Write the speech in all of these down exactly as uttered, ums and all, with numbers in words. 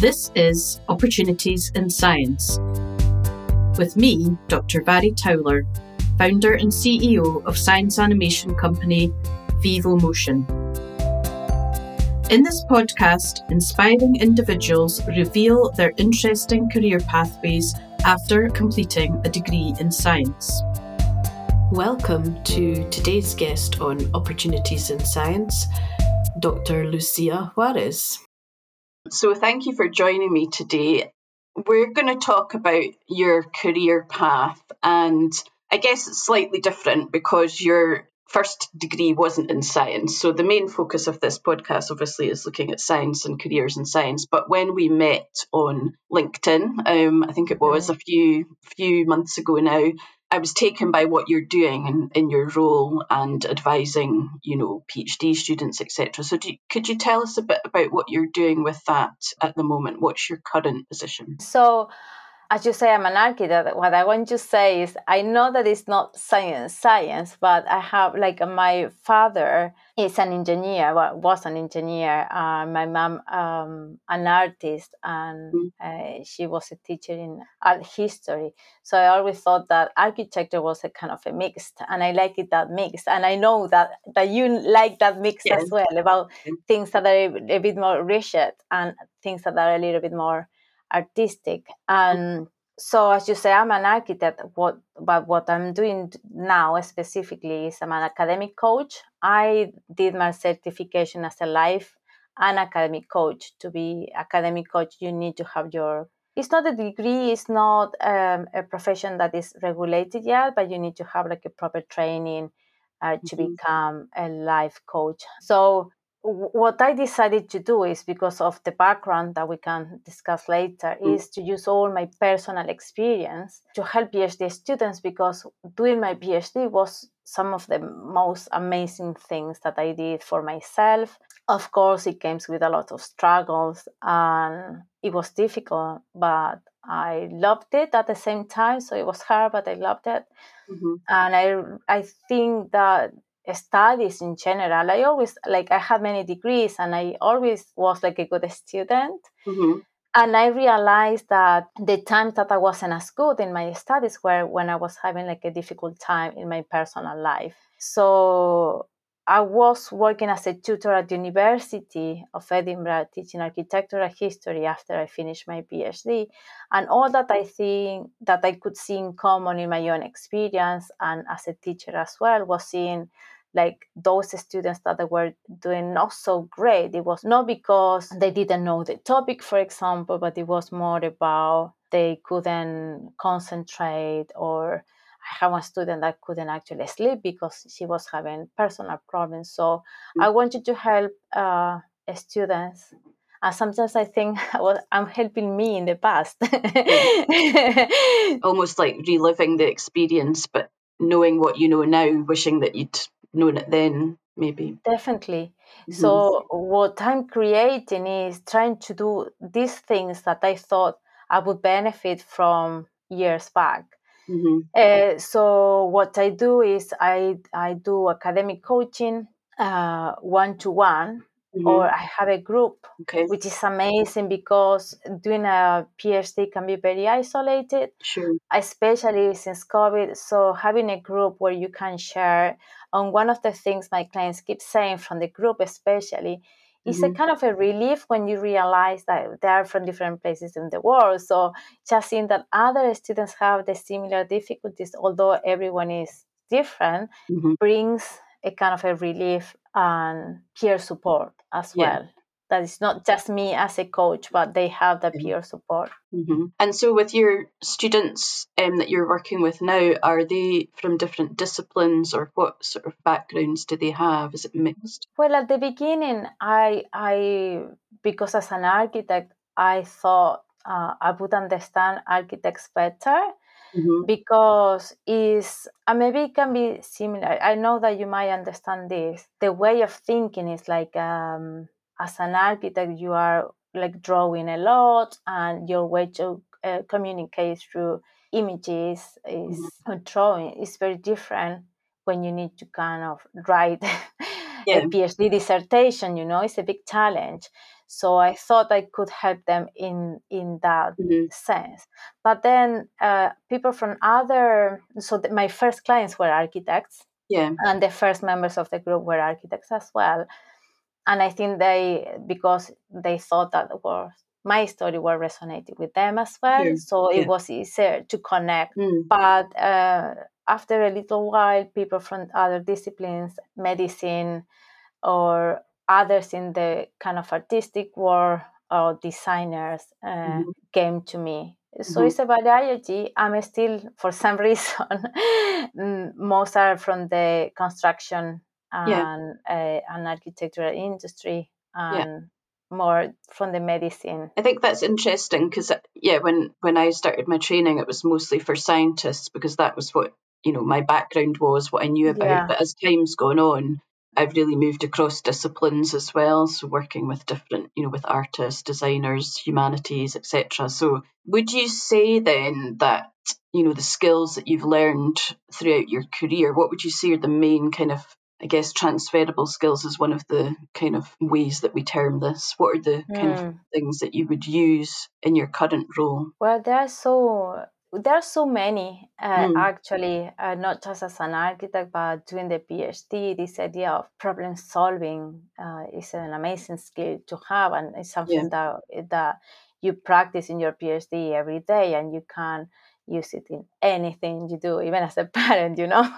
This is Opportunities in Science. With me, Doctor Barry Towler, founder and C E O of science animation company Vivo Motion. In this podcast, inspiring individuals reveal their interesting career pathways after completing a degree in science. Welcome to today's guest on Opportunities in Science, Doctor Lucia Juarez. So thank you for joining me today. We're going to talk about your career path, and I guess it's slightly different because your first degree wasn't in science. So the main focus of this podcast obviously is looking at science and careers in science. But when we met on LinkedIn, um, I think it was a few few months ago now, I was taken by what you're doing in, in your role and advising, you know, PhD students, et cetera. So do you, could you tell us a bit about what you're doing with that at the moment? What's your current position? So, as you say, I'm an architect. What I want to say is I know that it's not science, science, but I have, like, my father is an engineer, well, was an engineer. Uh, my mom, um, an artist, and uh, she was a teacher in art history. So I always thought that architecture was a kind of a mixed, and I like it that mixed. And I know that, that you like that mix yes. as well, about things that are a, a bit more rigid and things that are a little bit more artistic. And so, as you say, I'm an architect, what but what I'm doing now specifically is I'm an academic coach. I did my certification as a life and academic coach. To be academic coach, you need to have your, it's not a degree, it's not um, a profession that is regulated yet, but you need to have, like, a proper training uh, to mm-hmm. become a life coach. So what I decided to do is, because of the background that we can discuss later, mm. is to use all my personal experience to help PhD students, because doing my PhD was some of the most amazing things that I did for myself. Of course, it came with a lot of struggles and it was difficult, but I loved it at the same time. So it was hard, but I loved it. Mm-hmm. And I, I think that studies in general, I always, like, I had many degrees and I always was, like, a good student. Mm-hmm. And I realized that the times that I wasn't as good in my studies were when I was having, like, a difficult time in my personal life. So I was working as a tutor at the University of Edinburgh, teaching architectural history after I finished my PhD. And all that I think that I could see in common in my own experience and as a teacher as well was seeing, like, those students that they were doing not so great. It was not because they didn't know the topic, for example, but it was more about they couldn't concentrate, or I have a student that couldn't actually sleep because she was having personal problems. So I wanted to help uh, students. And sometimes I think, well, I'm helping me in the past. Almost like reliving the experience, but knowing what you know now, wishing that you'd known it then, maybe. Definitely. Mm-hmm. So what I'm creating is trying to do these things that I thought I would benefit from years back. Mm-hmm. Uh, so what I do is I I do academic coaching uh, one-to-one, mm-hmm. or I have a group, okay. which is amazing because doing a PhD can be very isolated, sure. especially since COVID. So having a group where you can share, and one of the things my clients keep saying from the group especially, it's mm-hmm. a kind of a relief when you realize that they are from different places in the world. So just seeing that other students have the similar difficulties, although everyone is different, mm-hmm. brings a kind of a relief and peer support as yeah. well. That it's not just me as a coach, but they have the peer support. Mm-hmm. And so with your students um, that you're working with now, are they from different disciplines, or what sort of backgrounds do they have? Is it mixed? Well, at the beginning, I, I because as an architect, I thought uh, I would understand architects better. Mm-hmm. Because is and maybe it can be similar. I know that you might understand this. The way of thinking is like... Um, As an architect, you are, like, drawing a lot, and your way to uh, communicate through images is mm-hmm. drawing. It's very different when you need to kind of write yeah. a PhD dissertation, you know, it's a big challenge. So I thought I could help them in in that mm-hmm. sense. But then uh, people from other, so the, my first clients were architects, yeah, and the first members of the group were architects as well. And I think they, because they thought that was my story were resonated with them as well. Yeah. So it yeah. was easier to connect. Mm. But uh, after a little while, people from other disciplines, medicine or others in the kind of artistic world or designers uh, mm-hmm. came to me. So mm-hmm. it's about allergy. I'm still, for some reason, most are from the construction and yeah. uh, an architectural industry and yeah. more from the medicine. I think that's interesting because yeah when when I started my training, it was mostly for scientists because that was what, you know, my background was, what I knew about. Yeah. But as time's gone on, I've really moved across disciplines as well, so working with different, you know, with artists, designers, humanities, et cetera. So would you say then that, you know, the skills that you've learned throughout your career, what would you say are the main kind of, I guess transferable skills is one of the kind of ways that we term this. What are the kind mm. of things that you would use in your current role? Well, there are so there are so many uh, mm. actually, uh, not just as an architect, but doing the PhD. This idea of problem solving uh, is an amazing skill to have, and it's something yeah. that that you practice in your PhD every day, and you can use it in anything you do, even as a parent, you know.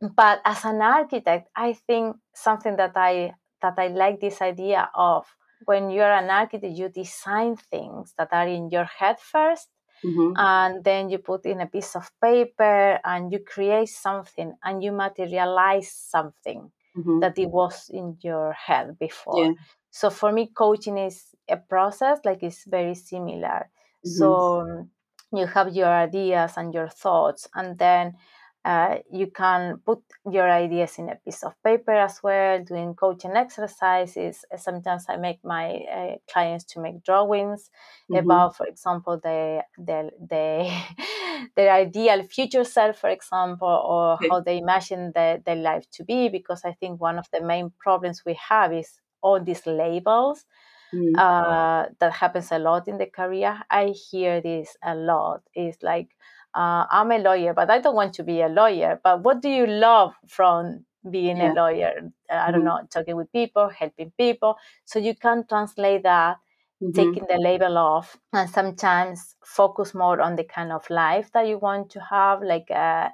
But as an architect, I think something that I that I like this idea of when you're an architect, you design things that are in your head first, mm-hmm. and then you put in a piece of paper and you create something and you materialize something mm-hmm. that it was in your head before. Yeah. So for me, coaching is a process, like it's very similar. Mm-hmm. So you have your ideas and your thoughts, and then uh, you can put your ideas in a piece of paper as well, doing coaching exercises. Sometimes I make my uh, clients to make drawings mm-hmm. about, for example, the, the, the their ideal future self, for example, or okay. how they imagine the, their life to be, because I think one of the main problems we have is all these labels. Mm-hmm. Uh, that happens a lot in the career. I hear this a lot. It's like, uh, I'm a lawyer, but I don't want to be a lawyer. But what do you love from being yeah. a lawyer? I mm-hmm. don't know, talking with people, helping people. So you can translate that, mm-hmm. taking the label off, and sometimes focus more on the kind of life that you want to have, like uh,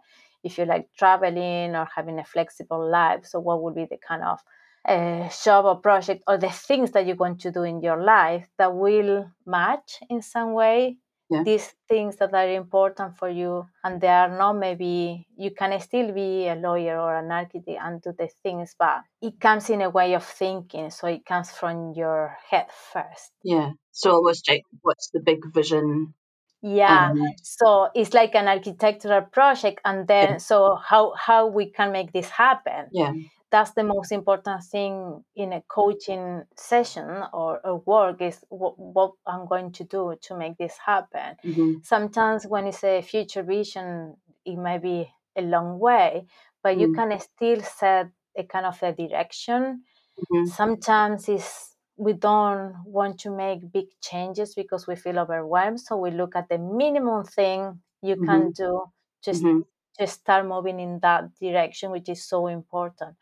if you like traveling or having a flexible life. So what would be the kind of a job or project or the things that you want to do in your life that will match in some way yeah. these things that are important for you, and they are not, maybe you can still be a lawyer or an architect and do the things, but it comes in a way of thinking, so it comes from your head first. Yeah, so almost like what's the big vision? Yeah, um, so it's like an architectural project, and then yeah. so how how we can make this happen. Yeah. That's the most important thing in a coaching session or, or work is what, what I'm going to do to make this happen. Mm-hmm. Sometimes when it's a future vision, it may be a long way, but mm-hmm. you can still set a kind of a direction. Mm-hmm. Sometimes it's, we don't want to make big changes because we feel overwhelmed. So we look at the minimum thing you mm-hmm. can do just mm-hmm. to start moving in that direction, which is so important.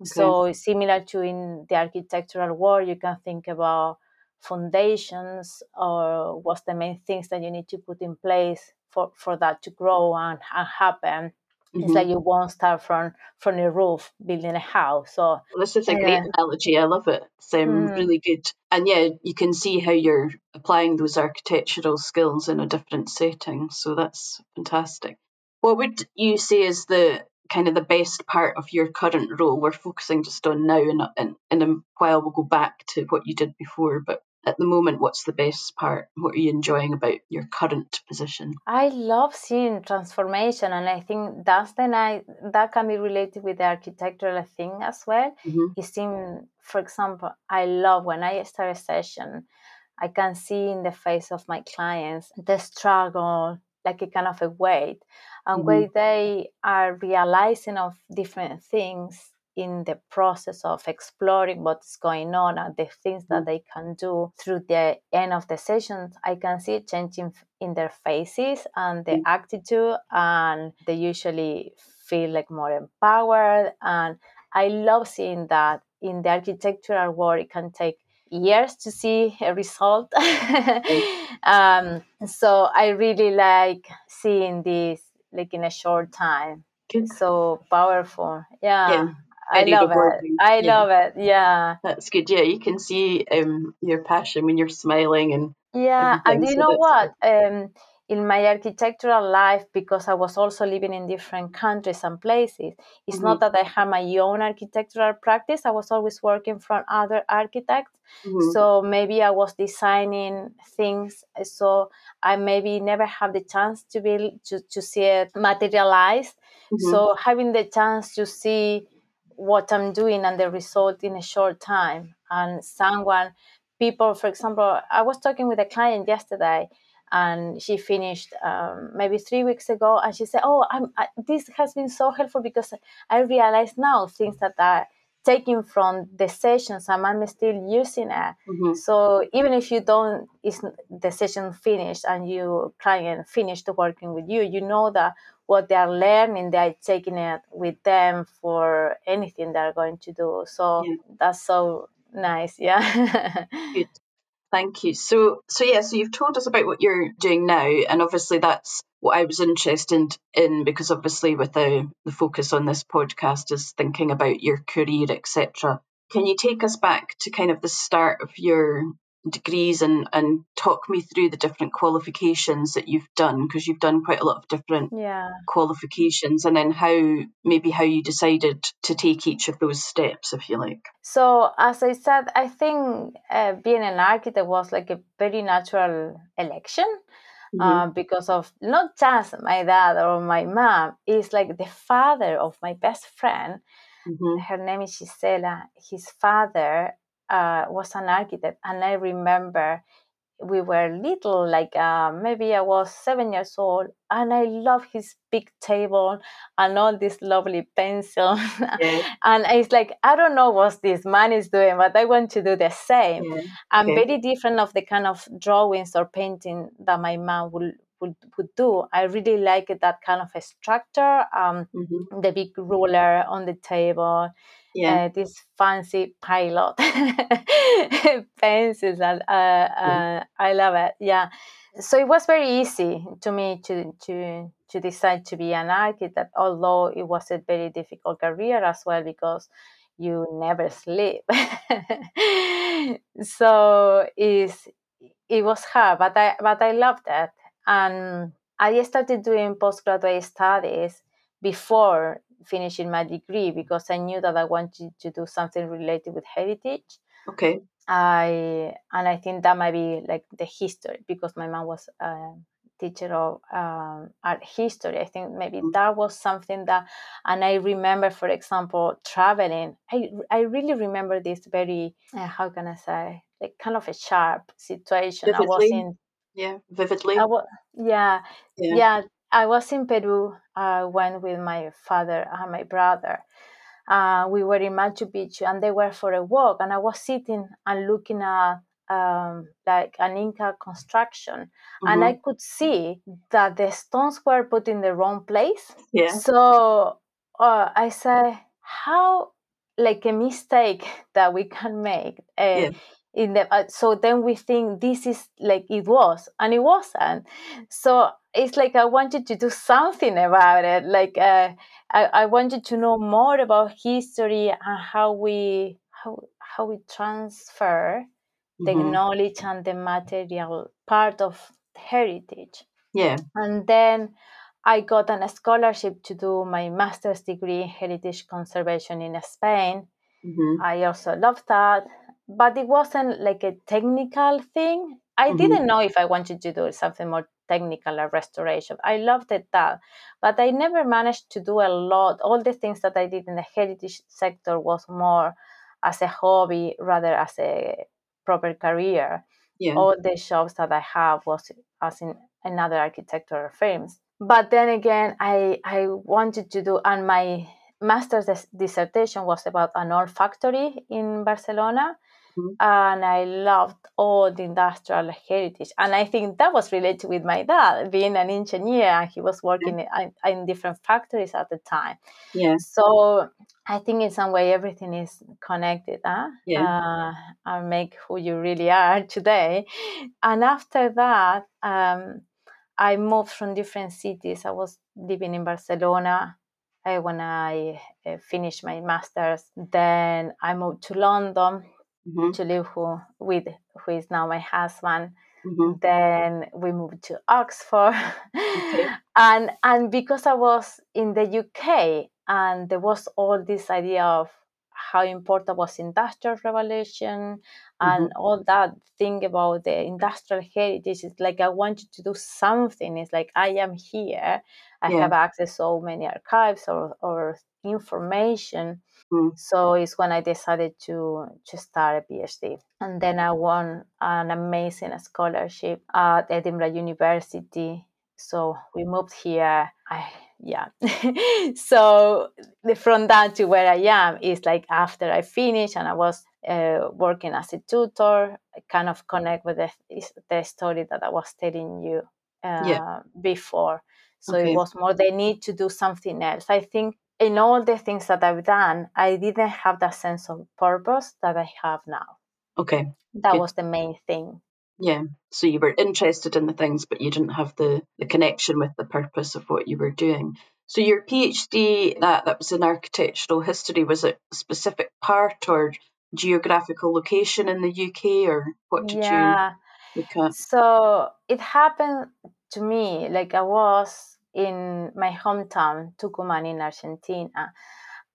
Okay. So similar to in the architectural world, you can think about foundations or what's the main things that you need to put in place for, for that to grow and, and happen. Mm-hmm. It's like you won't start from from a roof building a house. So well, this is a great yeah. analogy. I love it. It's um, mm. really good. And yeah, you can see how you're applying those architectural skills in a different setting. So that's fantastic. What would you say is the kind of the best part of your current role? We're focusing just on now, and, and, and in a while we'll go back to what you did before. But at the moment, what's the best part? What are you enjoying about your current position? I love seeing transformation, and I think that's the night that can be related with the architectural thing as well. Mm-hmm. It's in, for example, I love when I start a session, I can see in the face of my clients the struggle, like a kind of a weight, and mm-hmm. where they are realizing of different things in the process of exploring what's going on and the things that they can do through the end of the sessions, I can see it changing in their faces and the attitude, and they usually feel like more empowered. And I love seeing that in the architectural world. It can take years to see a result. um, so I really like seeing this like in a short time. Good. So powerful. Yeah. yeah. I love it. I yeah. love it. Yeah. That's good. Yeah. You can see um, your passion when you're smiling and. Yeah. And you so know what? Um, in my architectural life, because I was also living in different countries and places, it's mm-hmm. not that I had my own architectural practice. I was always working from other architects. Mm-hmm. So maybe I was designing things. So I maybe never had the chance to be, to, to see it materialized. Mm-hmm. So having the chance to see what I'm doing and the result in a short time, and someone, people, for example, I was talking with a client yesterday, and she finished um, maybe three weeks ago, and she said, oh, I'm, I, this has been so helpful because I realize now things that are taken from the sessions, and I'm still using it. Mm-hmm. So even if you don't, it's the session finished and your client finished working with you, you know that what they are learning, they are taking it with them for anything they're going to do. So yeah. that's so nice. Yeah. Good. Thank you. So, so yeah, so you've told us about what you're doing now, and obviously that's what I was interested in, because obviously with the, the focus on this podcast is thinking about your career, et cetera. Can you take us back to kind of the start of your degrees and, and talk me through the different qualifications that you've done, because you've done quite a lot of different yeah. qualifications, and then how maybe how you decided to take each of those steps, if you like. So as I said, I think uh, being an architect was like a very natural election. Mm-hmm. Uh, because of not just my dad or my mom, it's like the father of my best friend, mm-hmm. her name is Gisela, his father Uh, was an architect. And I remember we were little, like uh, maybe I was seven years old, and I love his big table and all these lovely pencils. Yeah. And it's like, I don't know what this man is doing, but I want to do the same. Yeah. And okay. very different of the kind of drawings or painting that my mom would Would, would do. I really like that kind of a structure, um, mm-hmm. the big ruler on the table, yeah. uh, this fancy pilot pencils. Uh, uh, yeah. I love it. Yeah. So it was very easy to me to to to decide to be an architect, although it was a very difficult career as well, because you never sleep. So it's, it was hard, but I but I loved it. And I started doing postgraduate studies before finishing my degree, because I knew that I wanted to do something related with heritage. Okay. I and I think that might be like the history, because my mom was a teacher of um, art history. I think maybe that was something that, and I remember, for example, traveling. I I really remember this very, uh, how can I say, like kind of a sharp situation. Definitely. I was in. Yeah, vividly. I was, yeah, yeah, yeah. I was in Peru. I uh, went with my father and my brother. Uh, we were in Machu Picchu, and they were for a walk. And I was sitting and looking at um, like an Inca construction, mm-hmm. and I could see that the stones were put in the wrong place. Yeah. So uh, I said, how like a mistake that we can make. Uh, yeah. In the, uh, so then we think this is like it was, and it wasn't. So it's like I wanted to do something about it. Like uh, I, I wanted to know more about history and how we how how we transfer mm-hmm. the knowledge and the material part of heritage. Yeah. And then I got a scholarship to do my master's degree in heritage conservation in Spain. Mm-hmm. I also loved that. But it wasn't like a technical thing. I mm-hmm. didn't know if I wanted to do something more technical, like restoration. I loved it that, but I never managed to do a lot. All the things that I did in the heritage sector was more as a hobby rather as a proper career. Yeah. All the jobs that I have was as in another architectural firms. But then again, I I wanted to do, and my master's dissertation was about an old factory in Barcelona, mm-hmm. and I loved all the industrial heritage. And I think that was related with my dad being an engineer, and he was working yeah. in, in different factories at the time. Yeah. So I think in some way everything is connected, huh? Yeah. Uh, and make who you really are today. And after that, um, I moved from different cities. I was living in Barcelona uh, when I uh, finished my master's. Then I moved to London mm-hmm. to live who, with who is now my husband. Mm-hmm. Then we moved to Oxford. Okay. and and because I was in the U K and there was all this idea of how important was industrial revolution and mm-hmm. all that thing about the industrial heritage. It's like, I want you to do something. It's like, I am here. I yeah. have access to so many archives or, or information. Mm-hmm. So it's when I decided to, to start a PhD. And then I won an amazing scholarship at Edinburgh University. So we moved here. I Yeah. So the, from that to where I am is like after I finish, and I was uh, working as a tutor, I kind of connect with the, the story that I was telling you uh, yeah. before. So okay. it was more the need to do something else. I think in all the things that I've done, I didn't have that sense of purpose that I have now. Okay. That Good. was the main thing. Yeah. So you were interested in the things, but you didn't have the, the connection with the purpose of what you were doing. So your PhD, that, that was in architectural history, was it a specific part or geographical location in the U K, or what did yeah. you look at? So it happened to me, like I was in my hometown, Tucumán in Argentina.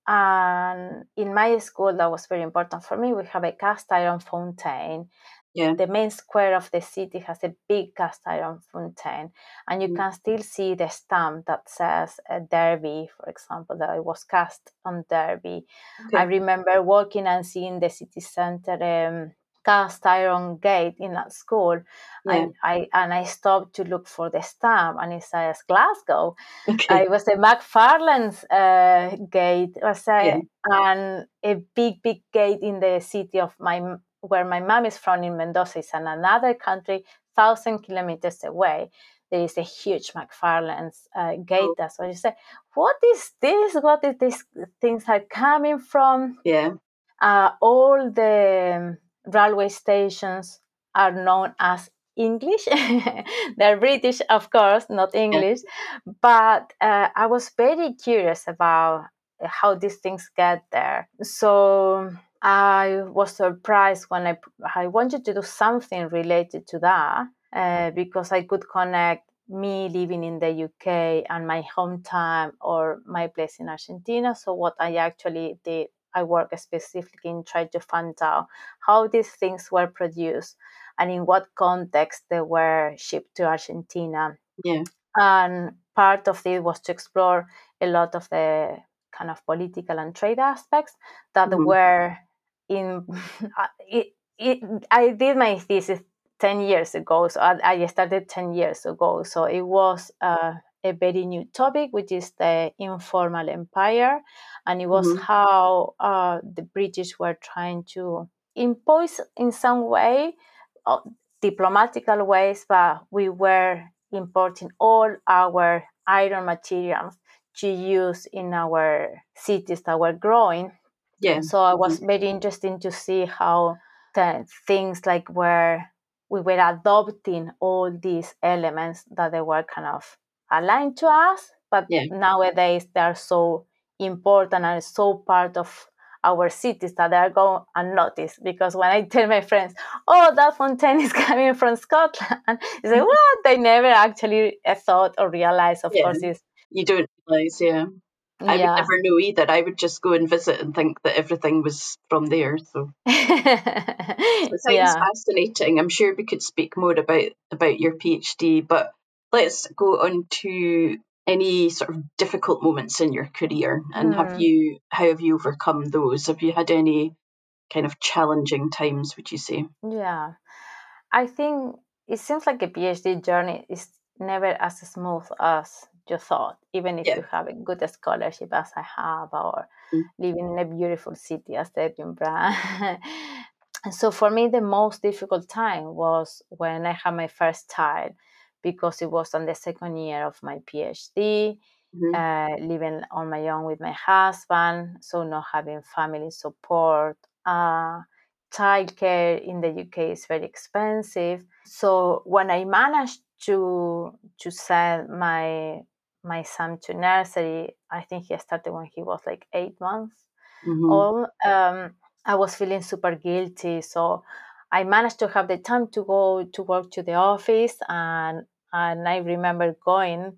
And in my school, that was very important for me. We have a cast iron fountain. Yeah. The main square of the city has a big cast iron fountain, and you mm. can still see the stamp that says uh, Derby, for example, that it was cast on Derby. Okay. I remember walking and seeing the city centre um, cast iron gate in that school, yeah. and I and I stopped to look for the stamp, and it says Glasgow. Okay. It was the McFarland uh, gate, was yeah. and a big, big gate in the city of my. Where my mom is from in Mendoza is in another country, thousand kilometers away. There is a huge McFarland's uh, gate. Oh. That's what you say. What is this? What is these things are coming from? Yeah. Uh, all the um, railway stations are known as English. They're British, of course, not English. Yeah. But uh, I was very curious about how these things get there. So I was surprised when I I wanted to do something related to that uh, because I could connect me living in the U K and my hometown or my place in Argentina. So what I actually did, I worked specifically in trying to find out how these things were produced and in what context they were shipped to Argentina. Yeah. And part of it was to explore a lot of the kind of political and trade aspects that mm-hmm. were... In it, it, I did my thesis ten years ago, so I, I started ten years ago. So it was uh, a very new topic, which is the informal empire, and it was mm-hmm. how uh, the British were trying to impose, in some way, uh, diplomatical ways, but we were importing all our iron materials to use in our cities that were growing. Yeah. So I was very interested to see how the things like where we were adopting all these elements that they were kind of aligned to us, but yeah. nowadays they are so important and so part of our cities that they are going unnoticed. Because when I tell my friends, oh, that fountain is coming from Scotland, they say, what? They never actually thought or realized, of yeah. course. It's... You don't realize, yeah. I yeah. would never know either. I would just go and visit and think that everything was from there. So, so it sounds yeah. fascinating. I'm sure we could speak more about, about your PhD, but let's go on to any sort of difficult moments in your career. And mm. have you? How have you overcome those? Have you had any kind of challenging times, would you say? Yeah. I think it seems like a PhD journey is never as smooth as you thought, even if yeah. you have a good scholarship as I have, or mm-hmm. living in a beautiful city as the Edinburgh. And so for me, the most difficult time was when I had my first child, because it was on the second year of my PhD, mm-hmm. uh, living on my own with my husband, so not having family support. Uh, childcare in the U K is very expensive. So when I managed to to send my my son to nursery, I think he started when he was like eight months mm-hmm. old. Um, I was feeling super guilty, so I managed to have the time to go to work to the office, and and I remember going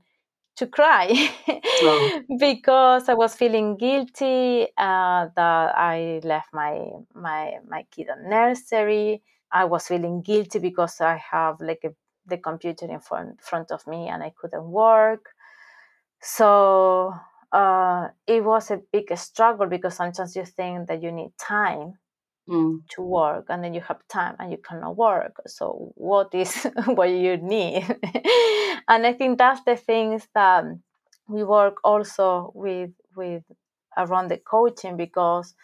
to cry oh. because I was feeling guilty uh, that I left my my my kid at nursery. I was feeling guilty because I have like a, the computer in front, front of me and I couldn't work. So uh, it was a big struggle, because sometimes you think that you need time mm. to work, and then you have time and you cannot work. So what is what you need? And I think that's the things that we work also with with around the coaching, because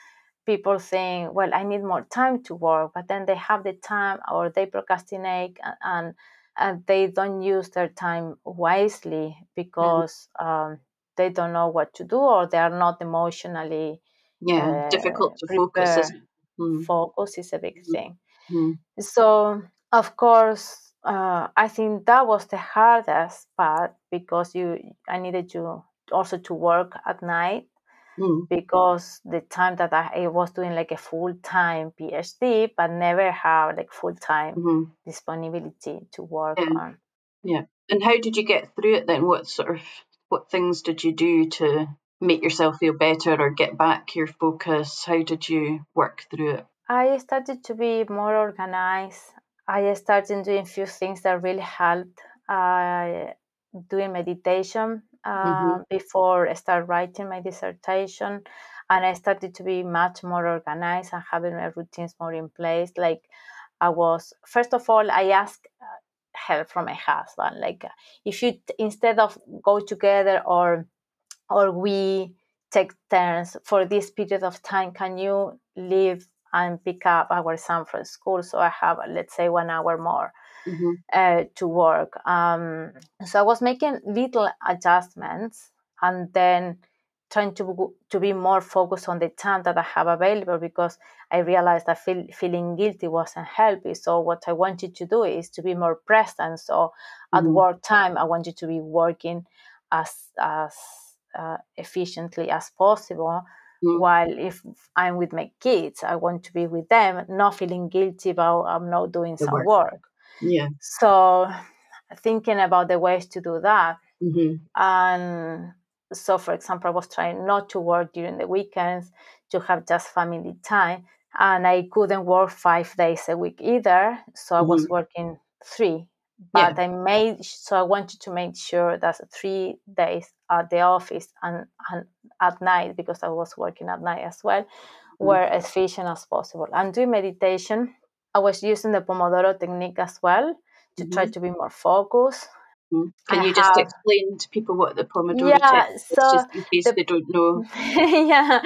people think, well, I need more time to work, but then they have the time or they procrastinate, and, and they don't use their time wisely because mm-hmm. um, they don't know what to do, or they are not emotionally yeah uh, difficult to focus. Is mm-hmm. Focus is a big mm-hmm. thing. Mm-hmm. So of course. Uh, I think that was the hardest part, because you I needed to also to work at night mm. because the time that I, I was doing like a full-time PhD, but never had like full-time mm-hmm. disponibility to work yeah. on. Yeah. And how did you get through it then? What sort of what things did you do to make yourself feel better or get back your focus? How did you work through it? I started to be more organized. I started doing a few things that really helped, uh, doing meditation uh, mm-hmm. before I started writing my dissertation. And I started to be much more organized and having my routines more in place. Like I was, first of all, I asked help from my husband. Like if you, instead of go together or or we take turns for this period of time, can you leave and pick up our son from school, so I have, let's say, one hour more mm-hmm. uh, to work. Um, so I was making little adjustments, and then trying to to be more focused on the time that I have available, because I realized that feel, feeling guilty wasn't healthy. So what I wanted to do is to be more present. So mm-hmm. at work time, I wanted to be working as as uh, efficiently as possible. Mm-hmm. While if I'm with my kids, I want to be with them, not feeling guilty about I'm not doing the some work. work. Yeah. So thinking about the ways to do that. Mm-hmm. And so, for example, I was trying not to work during the weekends, to have just family time. And I couldn't work five days a week either. So mm-hmm. I was working three. But yeah. I made so I wanted to make sure that three days at the office and, and at night, because I was working at night as well, were mm-hmm. as efficient as possible. And doing meditation, I was using the Pomodoro technique as well to mm-hmm. try to be more focused. Mm-hmm. Can I you just have, explain to people what the Pomodoro yeah, technique is, so just in case the, they don't know? yeah,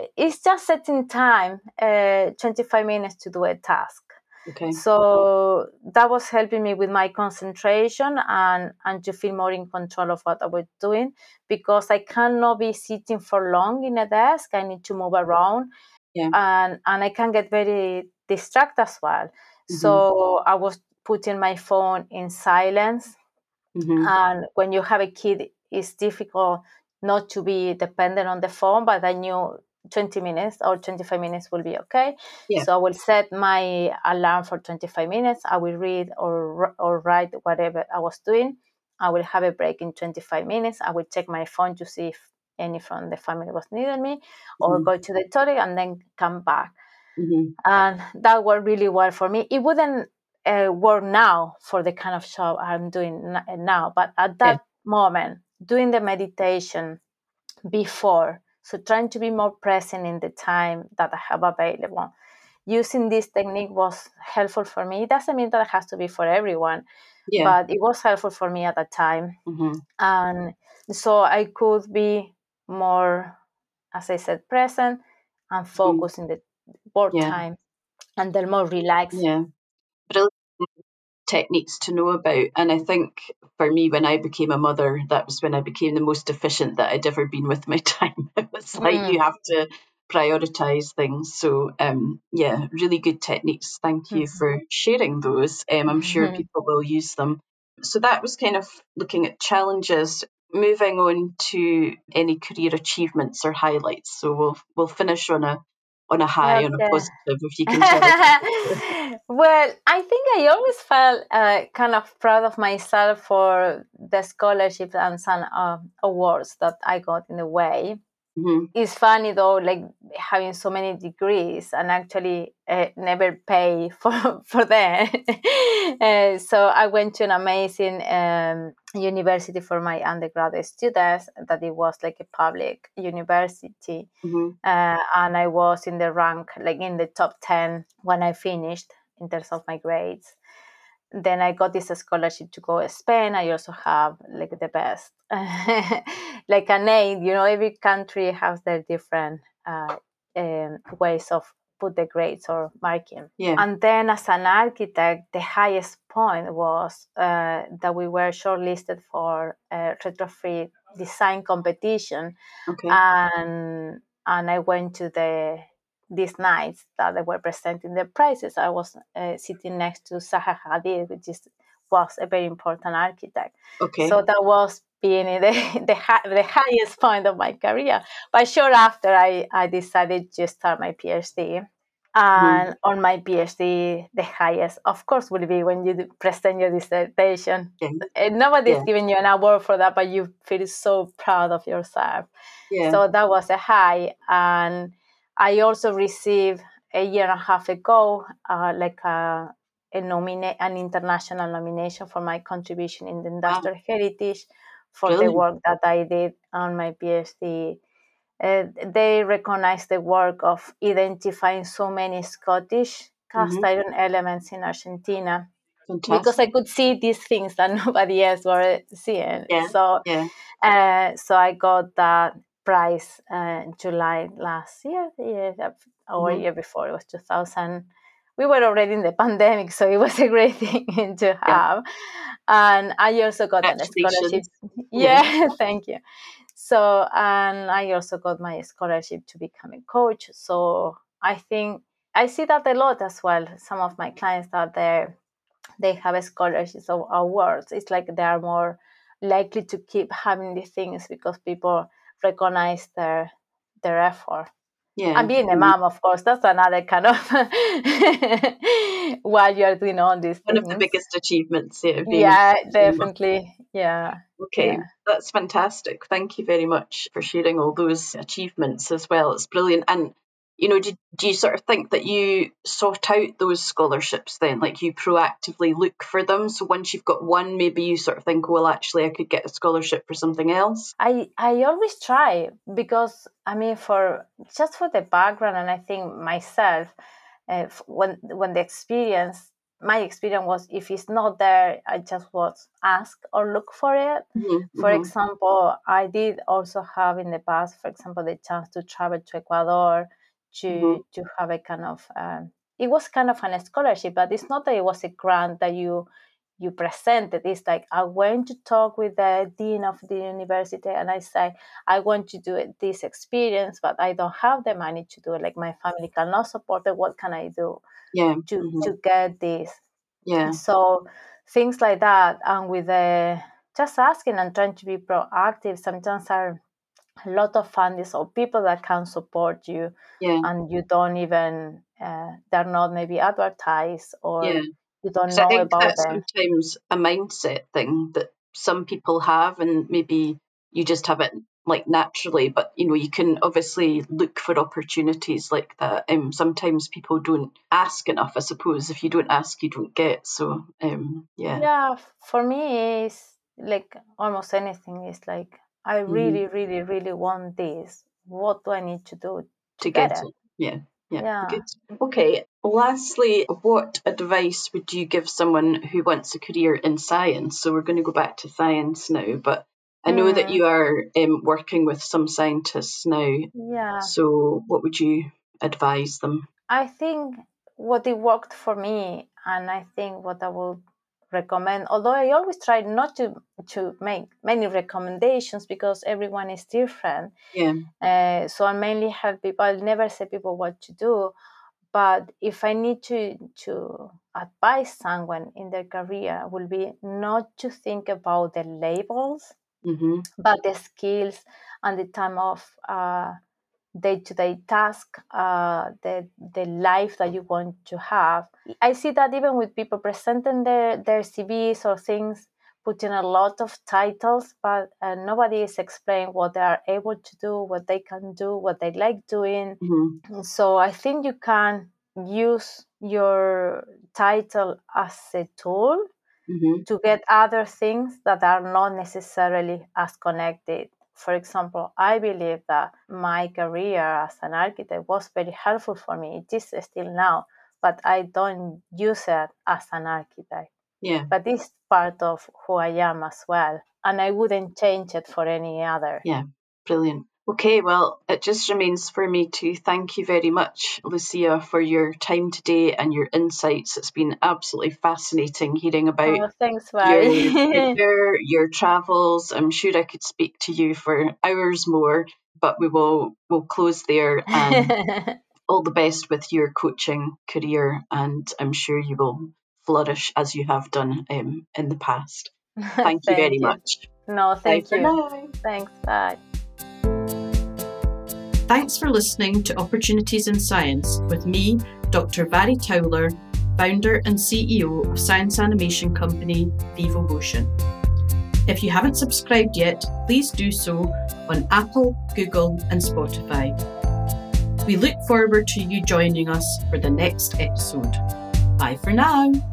uh, it's just setting time, uh, twenty-five minutes to do a task. Okay. So that was helping me with my concentration and, and to feel more in control of what I was doing, because I cannot be sitting for long in a desk. I need to move around yeah. and, and I can get very distracted as well. Mm-hmm. So I was putting my phone in silence. Mm-hmm. And when you have a kid, it's difficult not to be dependent on the phone, but I knew twenty minutes or twenty-five minutes will be okay. Yeah. So I will set my alarm for twenty-five minutes. I will read or or write whatever I was doing. I will have a break in twenty-five minutes. I will check my phone to see if any from the family was needing me, or mm-hmm. go to the toilet and then come back. Mm-hmm. And that worked really well for me. It wouldn't uh, work now for the kind of job I'm doing now, but at that yeah. moment, doing the meditation before. So trying to be more present in the time that I have available using this technique was helpful for me. It doesn't mean that it has to be for everyone, yeah. but it was helpful for me at that time. Mm-hmm. And so I could be more, as I said, present and focused mm-hmm. in the board yeah. time, and they're more relaxed. Yeah. Brilliant techniques to know about. And I think for me, when I became a mother, that was when I became the most efficient that I'd ever been with my time. It was like mm. you have to prioritise things. So um, yeah, really good techniques. Thank you mm-hmm. for sharing those. Um, I'm sure mm-hmm. people will use them. So that was kind of looking at challenges. Moving on to any career achievements or highlights. So we'll we'll finish on a on a high, okay. on a positive, if you can tell. Well, I think I always felt uh, kind of proud of myself for the scholarships and some uh, awards that I got in a way. Mm-hmm. It's funny though, like having so many degrees and actually uh, never pay for, for them. uh, so I went to an amazing um, university for my undergraduate students, that it was like a public university. Mm-hmm. Uh, and I was in the rank, like in the top ten when I finished in terms of my grades. Then I got this scholarship to go to Spain. I also have like the best, like an aid, you know, every country has their different uh, um, ways of put the grades or marking. Yeah. And then as an architect, the highest point was uh, that we were shortlisted for a retrofit design competition. Okay. And, and I went to the these nights that they were presenting the prizes. I was uh, sitting next to Zaha Hadid, which is, was a very important architect. Okay. So that was being the the, high, the highest point of my career. But sure, after I, I decided to start my PhD. And mm. on my PhD, the highest, of course, will be when you present your dissertation. Yeah. Nobody's yeah. giving you an award for that, but you feel so proud of yourself. Yeah. So that was a high. And I also received a year and a half ago, uh, like a, a nomina- an international nomination for my contribution in the industrial wow. heritage for really? the work that I did on my PhD. Uh, they recognized the work of identifying so many Scottish cast mm-hmm. iron elements in Argentina. Fantastic. Because I could see these things that nobody else were seeing. Yeah. So, yeah. Uh, so I got that prize uh, in July last year, the year or mm-hmm. year before, it was two thousand. We were already in the pandemic, so it was a great thing to have. Yeah. And I also got a scholarship. Yeah, yeah. Thank you. So, and I also got my scholarship to become a coach. So I think I see that a lot as well. Some of my clients out there, they have a scholarship or awards. It's like they are more likely to keep having these things because people recognize their their effort. Yeah. And being a mum, of course, that's another kind of while you're doing all these things. One of the biggest achievements. Yeah, yeah definitely. Yeah. Okay, yeah. That's fantastic. Thank you very much for sharing all those achievements as well. It's brilliant. And, you know, do, do you sort of think that you sort out those scholarships then? Like you proactively look for them? So once you've got one, maybe you sort of think, well, actually, I could get a scholarship for something else? I, I always try because, I mean, for just for the background, and I think myself, uh, when when the experience, my experience was if it's not there, I just would ask or look for it. Mm-hmm. For mm-hmm. example, I did also have in the past, for example, the chance to travel to Ecuador to mm-hmm. to have a kind of um, it was kind of an scholarship, but it's not that it was a grant that you you presented. It's like I went to talk with the dean of the university and I say I want to do it, this experience, but I don't have the money to do it. Like my family cannot support it. What can I do yeah. to mm-hmm. to get this? Yeah. So things like that, and with the just asking and trying to be proactive, sometimes are a lot of funders or people that can support you yeah. and you don't even, uh, they're not maybe advertised or yeah. you don't know I think about that's them. Sometimes a mindset thing that some people have and maybe you just have it like naturally, but you know, you can obviously look for opportunities like that. Um, sometimes people don't ask enough, I suppose. If you don't ask, you don't get. So, um, yeah. Yeah, for me, it's like almost anything is like, I really, mm. really, really want this. What do I need to do to, to get, get it? it? Yeah. Yeah, yeah. Good. Okay. Lastly, what advice would you give someone who wants a career in science? So we're going to go back to science now, but I know mm. that you are um, working with some scientists now. Yeah. So what would you advise them? I think what it worked for me, and I think what I will recommend, although I always try not to, to make many recommendations because everyone is different. Yeah. Uh, so I mainly have people, I'll never say people what to do. But if I need to, to advise someone in their career, will be not to think about the labels, mm-hmm. but the skills and the time of uh, day-to-day task, uh, the the life that you want to have. I see that even with people presenting their, their C Vs or things, putting a lot of titles, but uh, nobody is explaining what they are able to do, what they can do, what they like doing. Mm-hmm. So I think you can use your title as a tool mm-hmm. to get other things that are not necessarily as connected. For example, I believe that my career as an architect was very helpful for me. It is still now, but I don't use it as an architect. Yeah. But it's part of who I am as well. And I wouldn't change it for any other. Yeah, brilliant. Okay, well, it just remains for me to thank you very much, Lucia, for your time today and your insights. It's been absolutely fascinating hearing about oh, thanks, your career, your travels. I'm sure I could speak to you for hours more, but we will we'll close there. And all the best with your coaching career, and I'm sure you will flourish as you have done um, in the past. Thank you very you. much. No, thank bye you. Now. Thanks, bye. Thanks for listening to Opportunities in Science with me, Doctor Barry Towler, founder and C E O of science animation company Vivo Motion. If you haven't subscribed yet, please do so on Apple, Google and Spotify. We look forward to you joining us for the next episode. Bye for now.